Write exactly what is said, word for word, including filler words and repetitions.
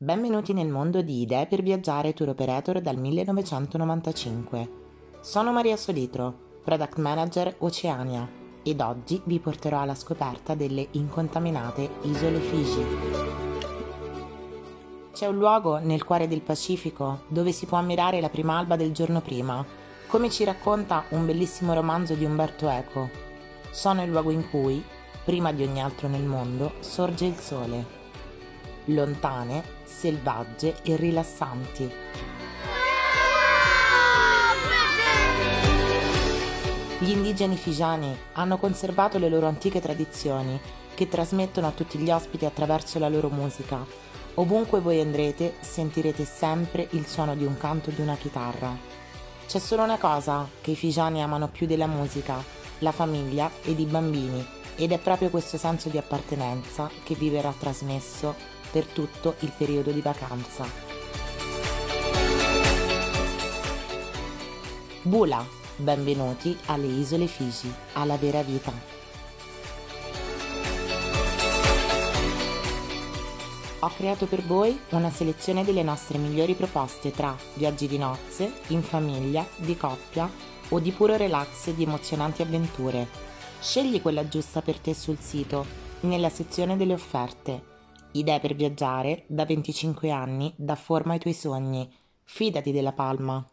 Benvenuti nel mondo di Idee per viaggiare tour operator dal millenovecentonovantacinque. Sono Maria Solitro, Product Manager Oceania, ed oggi vi porterò alla scoperta delle incontaminate Isole Fiji. C'è un luogo nel cuore del Pacifico dove si può ammirare la prima alba del giorno prima, come ci racconta un bellissimo romanzo di Umberto Eco. Sono il luogo in cui, prima di ogni altro nel mondo, sorge il sole. Lontane, selvagge e rilassanti. Gli indigeni figiani hanno conservato le loro antiche tradizioni che trasmettono a tutti gli ospiti attraverso la loro musica. Ovunque voi andrete sentirete sempre il suono di un canto di una chitarra. C'è solo una cosa che i figiani amano più della musica, la famiglia ed i bambini, ed è proprio questo senso di appartenenza che vi verrà trasmesso per tutto il periodo di vacanza. Bula, benvenuti alle Isole Fiji, alla vera vita. Ho creato per voi una selezione delle nostre migliori proposte tra viaggi di nozze, in famiglia, di coppia o di puro relax e di emozionanti avventure. Scegli quella giusta per te sul sito, nella sezione delle offerte. Idee per viaggiare, da venticinque anni, dà forma ai tuoi sogni. Fidati della Palma!